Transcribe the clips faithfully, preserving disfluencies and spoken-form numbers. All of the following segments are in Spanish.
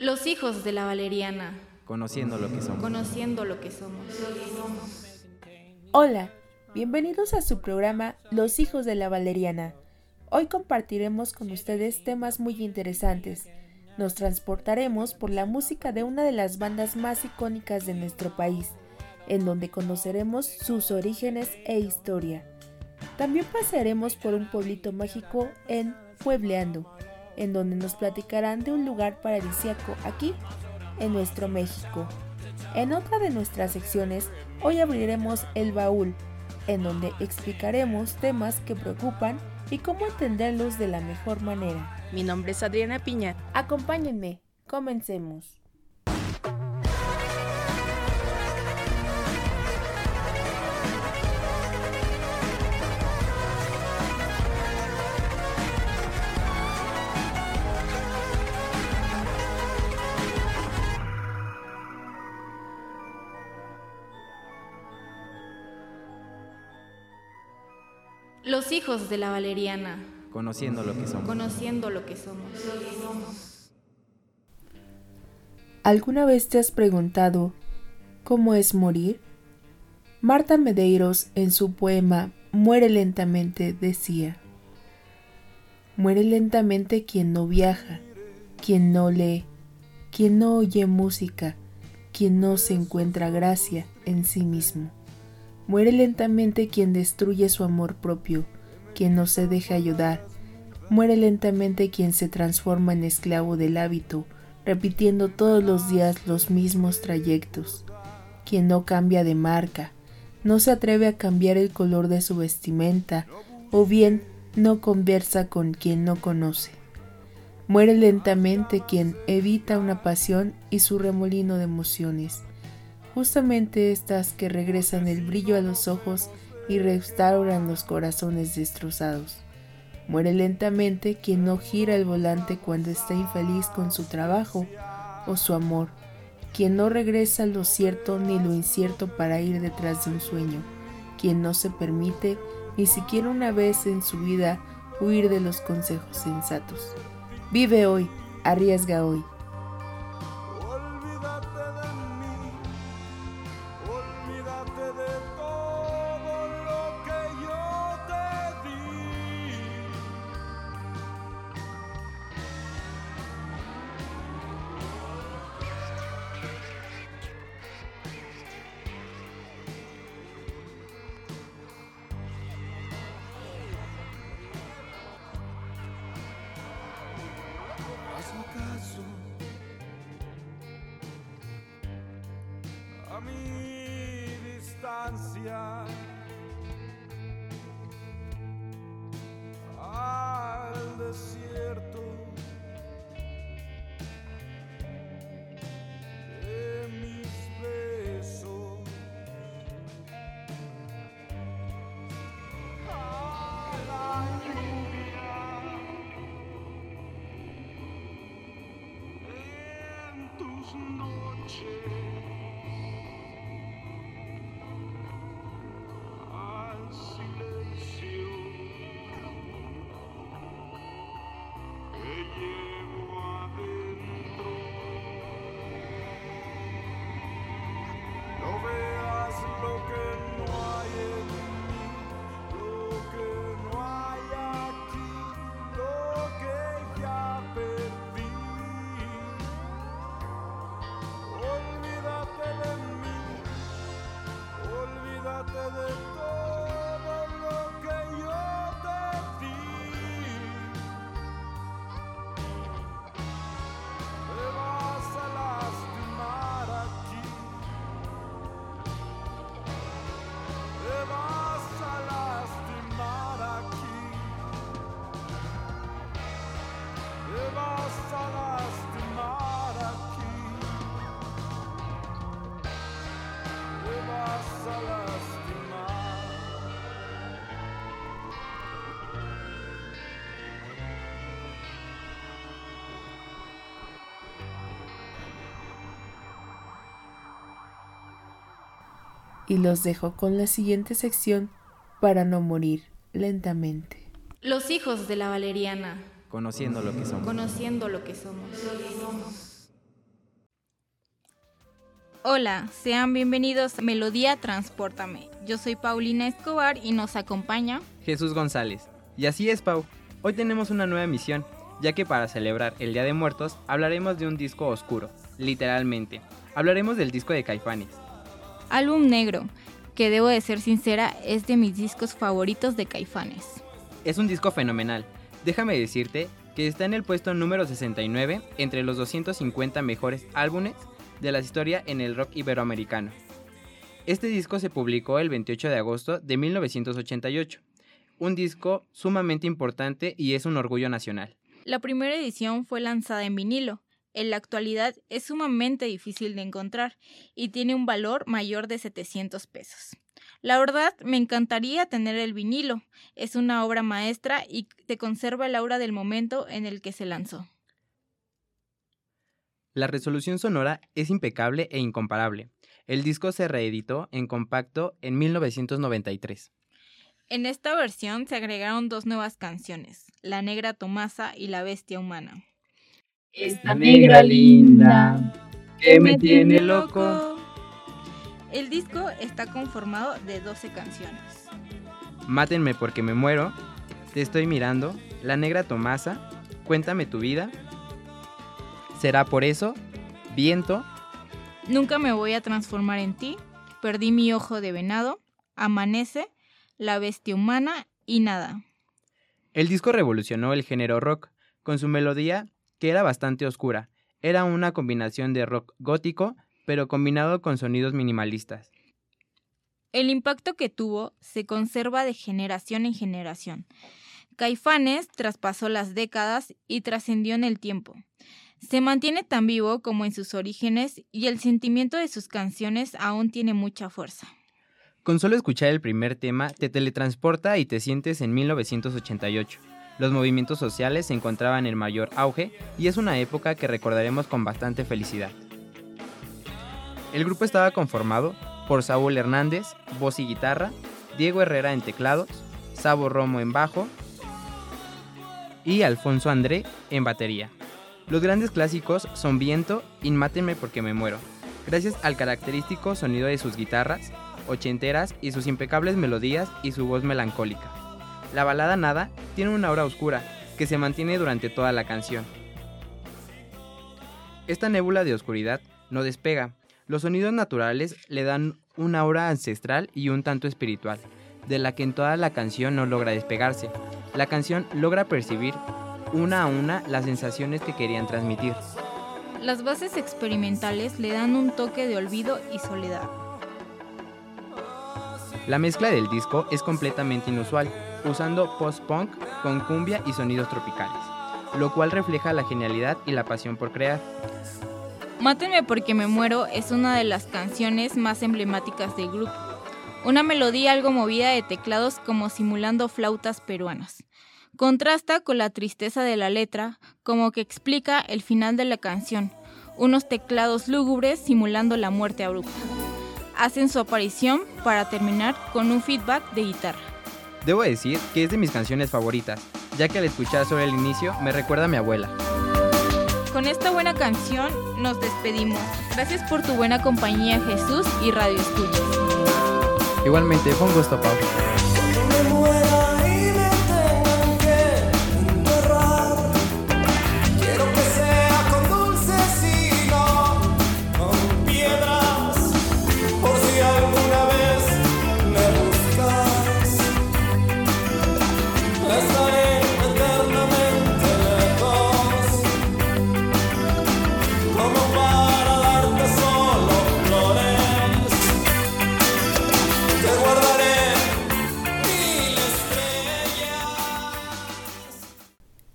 Los hijos de la valeriana. Conociendo lo que somos. Conociendo lo que somos. Hola, bienvenidos a su programa Los hijos de la valeriana. Hoy compartiremos con ustedes temas muy interesantes. Nos transportaremos por la música de una de las bandas más icónicas de nuestro país, en donde conoceremos sus orígenes e historia. También pasaremos por un pueblito mágico en Puebleando, en donde nos platicarán de un lugar paradisíaco aquí, en nuestro México. En otra de nuestras secciones, hoy abriremos el baúl, en donde explicaremos temas que preocupan y cómo entenderlos de la mejor manera. Mi nombre es Adriana Piña. Acompáñenme, comencemos. Los hijos de la valeriana. Conociendo lo que somos. Conociendo lo que somos. ¿Alguna vez te has preguntado cómo es morir? Marta Medeiros, en su poema Muere lentamente, decía: muere lentamente quien no viaja, quien no lee, quien no oye música, quien no se encuentra gracia en sí mismo. Muere lentamente quien destruye su amor propio, quien no se deja ayudar. Muere lentamente quien se transforma en esclavo del hábito, repitiendo todos los días los mismos trayectos. Quien no cambia de marca, no se atreve a cambiar el color de su vestimenta, o bien no conversa con quien no conoce. Muere lentamente quien evita una pasión y su remolino de emociones. Justamente estas que regresan el brillo a los ojos y restauran los corazones destrozados. Muere lentamente quien no gira el volante cuando está infeliz con su trabajo o su amor, quien no regresa lo cierto ni lo incierto para ir detrás de un sueño, quien no se permite ni siquiera una vez en su vida huir de los consejos sensatos. Vive hoy, arriesga hoy. Al desierto de mis besos, a la lluvia en tus noches. Y los dejo con la siguiente sección para no morir lentamente. Los hijos de la valeriana. Conociendo lo que somos. Conociendo lo que somos. Hola, sean bienvenidos a Melodía Transpórtame. Yo soy Paulina Escobar y nos acompaña Jesús González. Y así es, Pau. Hoy tenemos una nueva misión, ya que para celebrar el Día de Muertos hablaremos de un disco oscuro, literalmente. Hablaremos del disco de Caifanes. Álbum Negro, que debo de ser sincera, es de mis discos favoritos de Caifanes. Es un disco fenomenal. Déjame decirte que está en el puesto número sesenta y nueve entre los doscientos cincuenta mejores álbumes de la historia en el rock iberoamericano. Este disco se publicó el veintiocho de agosto de mil novecientos ochenta y ocho, un disco sumamente importante y es un orgullo nacional. La primera edición fue lanzada en vinilo. En la actualidad es sumamente difícil de encontrar y tiene un valor mayor de setecientos pesos. La verdad, me encantaría tener el vinilo. Es una obra maestra y se conserva el aura del momento en el que se lanzó. La resolución sonora es impecable e incomparable. El disco se reeditó en compacto en mil novecientos noventa y tres. En esta versión se agregaron dos nuevas canciones, La Negra Tomasa y La Bestia Humana. Esta negra linda que me tiene loco. El disco está conformado de doce canciones. Mátenme porque me muero, Te estoy mirando, La Negra Tomasa, Cuéntame tu vida, Será por eso, Viento, Nunca me voy a transformar en ti, Perdí mi ojo de venado, Amanece, La Bestia Humana y Nada. El disco revolucionó el género rock con su melodía que era bastante oscura. Era una combinación de rock gótico, pero combinado con sonidos minimalistas. El impacto que tuvo se conserva de generación en generación. Caifanes traspasó las décadas y trascendió en el tiempo. Se mantiene tan vivo como en sus orígenes y el sentimiento de sus canciones aún tiene mucha fuerza. Con solo escuchar el primer tema, te teletransporta y te sientes en mil novecientos ochenta y ocho. Los movimientos sociales se encontraban en mayor auge y es una época que recordaremos con bastante felicidad. El grupo estaba conformado por Saúl Hernández, voz y guitarra, Diego Herrera en teclados, Savo Romo en bajo y Alfonso André en batería. Los grandes clásicos son Viento y Mátenme porque me muero, gracias al característico sonido de sus guitarras ochenteras y sus impecables melodías y su voz melancólica. La balada Nada tiene una aura oscura que se mantiene durante toda la canción. Esta nébula de oscuridad no despega. Los sonidos naturales le dan una aura ancestral y un tanto espiritual, de la que en toda la canción no logra despegarse. La canción logra percibir una a una las sensaciones que querían transmitir. Las bases experimentales le dan un toque de olvido y soledad. La mezcla del disco es completamente inusual, usando post-punk con cumbia y sonidos tropicales, lo cual refleja la genialidad y la pasión por crear. Mátenme porque me muero es una de las canciones más emblemáticas del grupo. Una melodía algo movida de teclados como simulando flautas peruanas. Contrasta con la tristeza de la letra, como que explica el final de la canción, unos teclados lúgubres simulando la muerte abrupta. Hacen su aparición para terminar con un feedback de guitarra. Debo decir que es de mis canciones favoritas, ya que al escuchar sobre el inicio me recuerda a mi abuela. Con esta buena canción nos despedimos. Gracias por tu buena compañía, Jesús, y Radio Escuchas. Igualmente, fue un gusto, Pablo.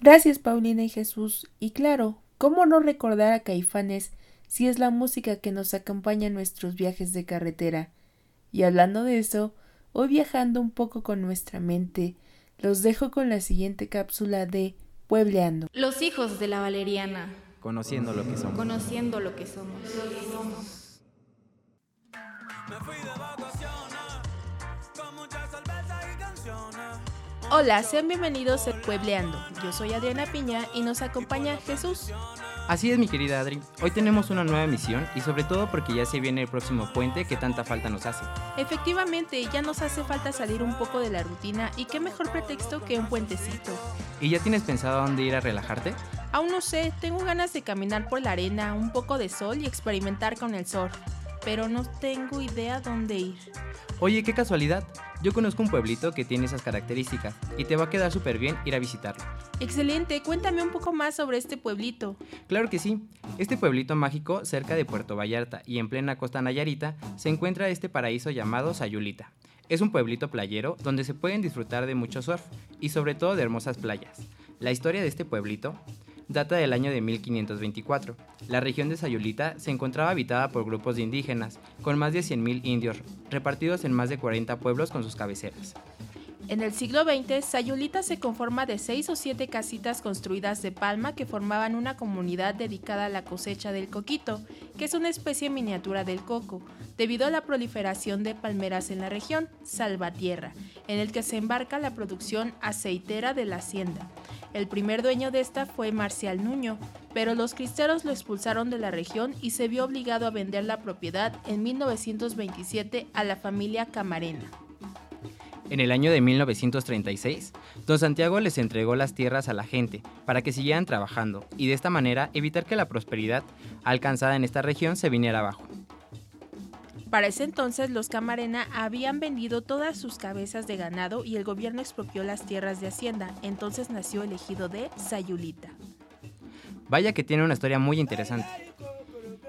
Gracias, Paulina y Jesús. Y claro, ¿cómo no recordar a Caifanes si es la música que nos acompaña en nuestros viajes de carretera? Y hablando de eso, hoy viajando un poco con nuestra mente, los dejo con la siguiente cápsula de Puebleando. Los hijos de la valeriana. Conociendo lo que somos. Conociendo lo que somos. Me fui de vacaciones con muchas cervezas y canciones. Hola, sean bienvenidos a Puebleando. Yo soy Adriana Piña y nos acompaña Jesús. Así es, mi querida Adri, hoy tenemos una nueva emisión y sobre todo porque ya se viene el próximo puente que tanta falta nos hace. Efectivamente, ya nos hace falta salir un poco de la rutina y qué mejor pretexto que un puentecito. ¿Y ya tienes pensado a dónde ir a relajarte? Aún no sé, tengo ganas de caminar por la arena, un poco de sol y experimentar con el surf, pero no tengo idea dónde ir. Oye, qué casualidad. Yo conozco un pueblito que tiene esas características y te va a quedar súper bien ir a visitarlo. Excelente, cuéntame un poco más sobre este pueblito. Claro que sí. Este pueblito mágico, cerca de Puerto Vallarta y en plena costa nayarita, se encuentra este paraíso llamado Sayulita. Es un pueblito playero donde se pueden disfrutar de mucho surf y sobre todo de hermosas playas. La historia de este pueblito data del año de mil quinientos veinticuatro. La región de Sayulita se encontraba habitada por grupos de indígenas, con más de cien mil indios, repartidos en más de cuarenta pueblos con sus cabeceras. En el siglo veinte, Sayulita se conforma de seis o siete casitas construidas de palma que formaban una comunidad dedicada a la cosecha del coquito, que es una especie miniatura del coco, debido a la proliferación de palmeras en la región, Salvatierra, en el que se embarca la producción aceitera de la hacienda. El primer dueño de esta fue Marcial Nuño, pero los cristeros lo expulsaron de la región y se vio obligado a vender la propiedad en mil novecientos veintisiete a la familia Camarena. En el año de mil novecientos treinta y seis, don Santiago les entregó las tierras a la gente para que siguieran trabajando y de esta manera evitar que la prosperidad alcanzada en esta región se viniera abajo. Para ese entonces, los Camarena habían vendido todas sus cabezas de ganado y el gobierno expropió las tierras de hacienda. Entonces nació el ejido de Sayulita. Vaya que tiene una historia muy interesante.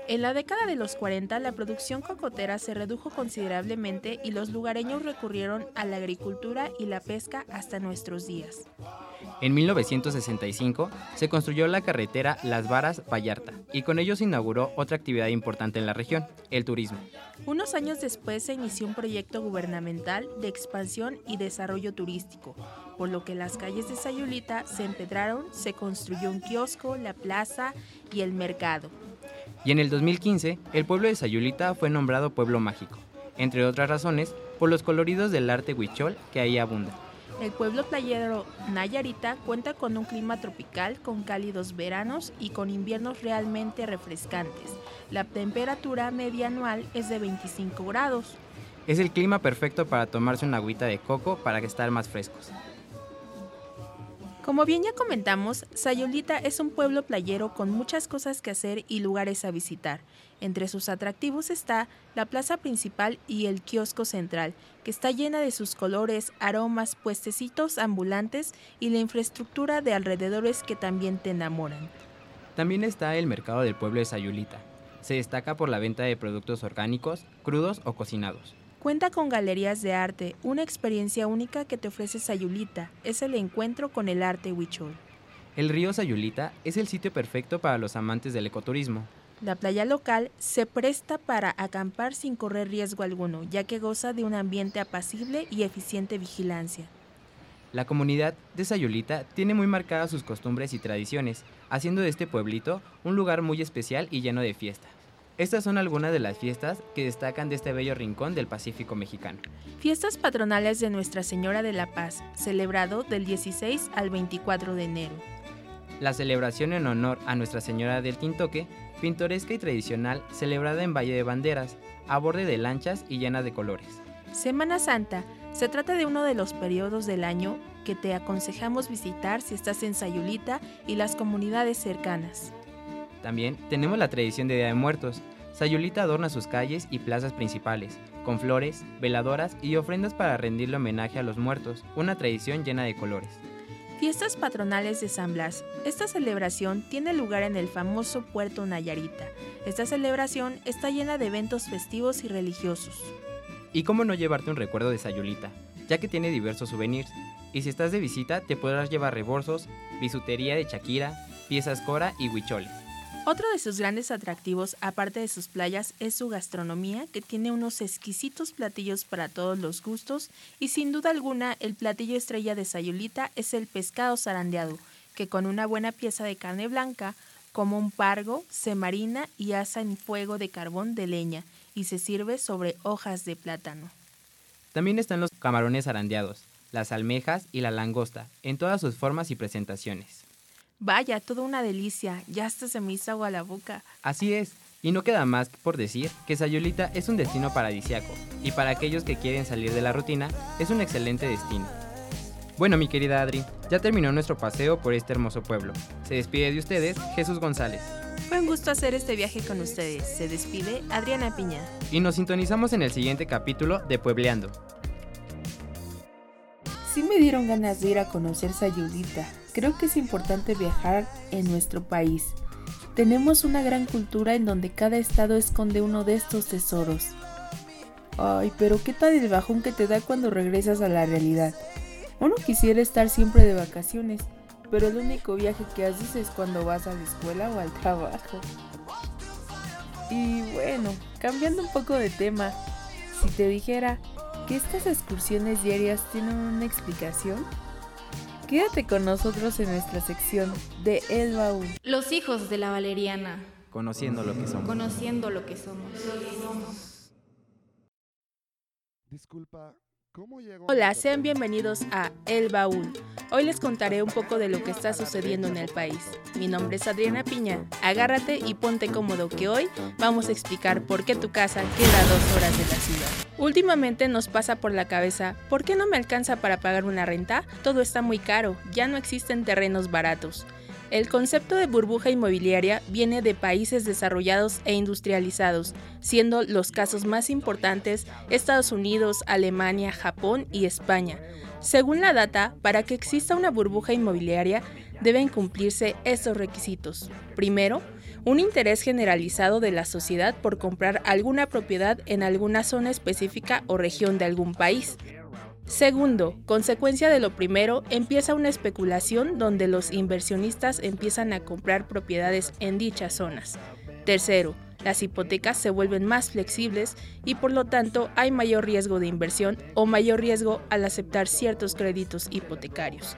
En la década de los cuarenta, la producción cocotera se redujo considerablemente y los lugareños recurrieron a la agricultura y la pesca hasta nuestros días. En mil novecientos sesenta y cinco se construyó la carretera Las Varas-Vallarta y con ello se inauguró otra actividad importante en la región, el turismo. Unos años después se inició un proyecto gubernamental de expansión y desarrollo turístico, por lo que las calles de Sayulita se empedraron, se construyó un kiosco, la plaza y el mercado. Y en el dos mil quince, el pueblo de Sayulita fue nombrado Pueblo Mágico, entre otras razones por los coloridos del arte huichol que ahí abunda. El pueblo playero Nayarita cuenta con un clima tropical, con cálidos veranos y con inviernos realmente refrescantes. La temperatura media anual es de veinticinco grados. Es el clima perfecto para tomarse una agüita de coco para estar más frescos. Como bien ya comentamos, Sayulita es un pueblo playero con muchas cosas que hacer y lugares a visitar. Entre sus atractivos está la plaza principal y el kiosco central, que está llena de sus colores, aromas, puestecitos ambulantes y la infraestructura de alrededores que también te enamoran. También está el mercado del pueblo de Sayulita. Se destaca por la venta de productos orgánicos, crudos o cocinados. Cuenta con galerías de arte, una experiencia única que te ofrece Sayulita, es el encuentro con el arte huichol. El río Sayulita es el sitio perfecto para los amantes del ecoturismo. La playa local se presta para acampar sin correr riesgo alguno, ya que goza de un ambiente apacible y eficiente vigilancia. La comunidad de Sayulita tiene muy marcadas sus costumbres y tradiciones, haciendo de este pueblito un lugar muy especial y lleno de fiestas. Estas son algunas de las fiestas que destacan de este bello rincón del Pacífico mexicano. Fiestas patronales de Nuestra Señora de la Paz, celebrado del dieciséis al veinticuatro de enero. La celebración en honor a Nuestra Señora del Tintoque, pintoresca y tradicional, celebrada en Valle de Banderas, a borde de lanchas y llena de colores. Semana Santa, se trata de uno de los periodos del año que te aconsejamos visitar si estás en Sayulita y las comunidades cercanas. También tenemos la tradición de Día de Muertos. Sayulita adorna sus calles y plazas principales, con flores, veladoras y ofrendas para rendirle homenaje a los muertos, una tradición llena de colores. Fiestas patronales de San Blas. Esta celebración tiene lugar en el famoso puerto Nayarita. Esta celebración está llena de eventos festivos y religiosos. Y cómo no llevarte un recuerdo de Sayulita, ya que tiene diversos souvenirs. Y si estás de visita, te podrás llevar rebozos, bisutería de Shakira, piezas cora y huicholes. Otro de sus grandes atractivos, aparte de sus playas, es su gastronomía, que tiene unos exquisitos platillos para todos los gustos y sin duda alguna el platillo estrella de Sayulita es el pescado zarandeado, que con una buena pieza de carne blanca, como un pargo, se marina y asa en fuego de carbón de leña y se sirve sobre hojas de plátano. También están los camarones zarandeados, las almejas y la langosta, en todas sus formas y presentaciones. Vaya, toda una delicia, ya hasta se me hizo agua la boca. Así es, y no queda más por decir que Sayulita es un destino paradisiaco, y para aquellos que quieren salir de la rutina, es un excelente destino. Bueno, mi querida Adri, ya terminó nuestro paseo por este hermoso pueblo. Se despide de ustedes, Jesús González. Fue un gusto hacer este viaje con ustedes. Se despide Adriana Piña. Y nos sintonizamos en el siguiente capítulo de Puebleando. Sí me dieron ganas de ir a conocer Sayulita. Creo que es importante viajar en nuestro país. Tenemos una gran cultura en donde cada estado esconde uno de estos tesoros. Ay, pero qué tal el bajón que te da cuando regresas a la realidad. Uno quisiera estar siempre de vacaciones, pero el único viaje que haces es cuando vas a la escuela o al trabajo. Y bueno, cambiando un poco de tema, si te dijera que estas excursiones diarias tienen una explicación, quédate con nosotros en nuestra sección de El Baúl. Los hijos de la valeriana. Conociendo lo que somos. Conociendo lo que somos. Disculpa. Hola, sean bienvenidos a El Baúl. Hoy les contaré un poco de lo que está sucediendo en el país. Mi nombre es Adriana Piña. Agárrate y ponte cómodo que hoy vamos a explicar por qué tu casa queda a dos horas de la ciudad. Últimamente nos pasa por la cabeza, ¿por qué no me alcanza para pagar una renta? Todo está muy caro, ya no existen terrenos baratos. El concepto de burbuja inmobiliaria viene de países desarrollados e industrializados, siendo los casos más importantes Estados Unidos, Alemania, Japón y España. Según la data, para que exista una burbuja inmobiliaria deben cumplirse estos requisitos. Primero, un interés generalizado de la sociedad por comprar alguna propiedad en alguna zona específica o región de algún país. Segundo, consecuencia de lo primero, empieza una especulación donde los inversionistas empiezan a comprar propiedades en dichas zonas. Tercero, las hipotecas se vuelven más flexibles y por lo tanto hay mayor riesgo de inversión o mayor riesgo al aceptar ciertos créditos hipotecarios.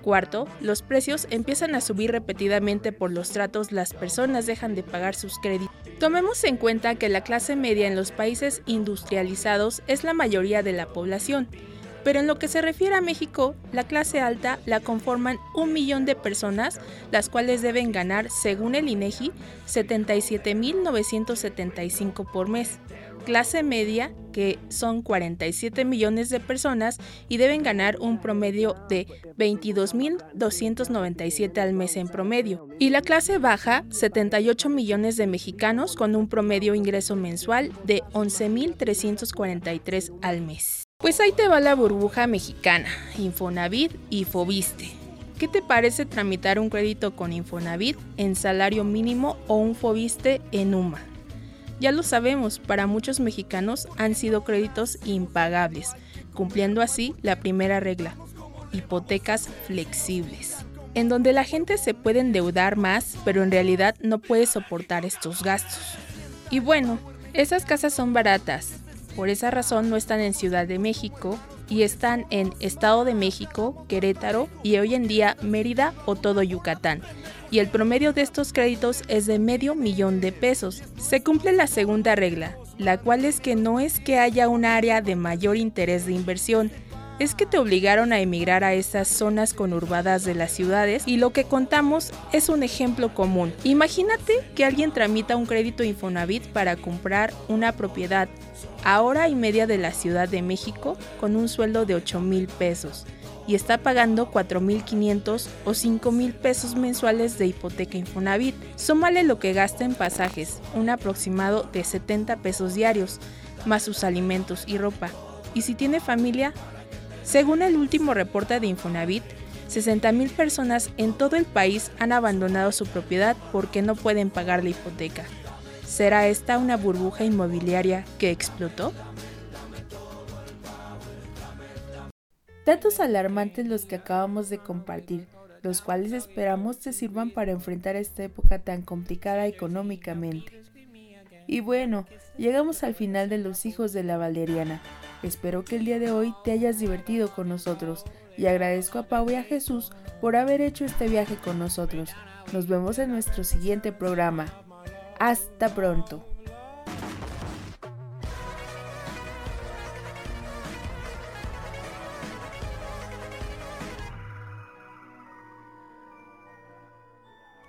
Cuarto, los precios empiezan a subir repetidamente por los tratos, las personas dejan de pagar sus créditos. Tomemos en cuenta que la clase media en los países industrializados es la mayoría de la población, pero en lo que se refiere a México, la clase alta la conforman un millón de personas, las cuales deben ganar, según el INEGI, setenta y siete mil novecientos setenta y cinco por mes. Clase media, que son cuarenta y siete millones de personas y deben ganar un promedio de veintidós mil doscientos noventa y siete al mes en promedio. Y la clase baja, setenta y ocho millones de mexicanos con un promedio ingreso mensual de once mil trescientos cuarenta y tres al mes. Pues ahí te va la burbuja mexicana, Infonavit y Fovisste. ¿Qué te parece tramitar un crédito con Infonavit en salario mínimo o un Fovisste en U M A? Ya lo sabemos, para muchos mexicanos han sido créditos impagables, cumpliendo así la primera regla, hipotecas flexibles, en donde la gente se puede endeudar más, pero en realidad no puede soportar estos gastos. Y bueno, esas casas son baratas, por esa razón no están en Ciudad de México y están en Estado de México, Querétaro y hoy en día Mérida o todo Yucatán. Y el promedio de estos créditos es de medio millón de pesos. Se cumple la segunda regla, la cual es que no es que haya un área de mayor interés de inversión, es que te obligaron a emigrar a esas zonas conurbadas de las ciudades y lo que contamos es un ejemplo común. Imagínate que alguien tramita un crédito Infonavit para comprar una propiedad a hora y media de la Ciudad de México con un sueldo de ocho mil pesos y está pagando cuatro mil quinientos o cinco mil pesos mensuales de hipoteca Infonavit. Súmale lo que gasta en pasajes, un aproximado de setenta pesos diarios, más sus alimentos y ropa. Y si tiene familia, según el último reporte de Infonavit, sesenta mil personas en todo el país han abandonado su propiedad porque no pueden pagar la hipoteca. ¿Será esta una burbuja inmobiliaria que explotó? Datos alarmantes los que acabamos de compartir, los cuales esperamos te sirvan para enfrentar esta época tan complicada económicamente. Y bueno, llegamos al final de Los hijos de la valeriana. Espero que el día de hoy te hayas divertido con nosotros y agradezco a Pau y a Jesús por haber hecho este viaje con nosotros. Nos vemos en nuestro siguiente programa. ¡Hasta pronto!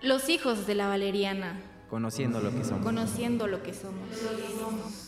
Los hijos de la valeriana. Conociendo lo que somos. Conociendo lo que somos.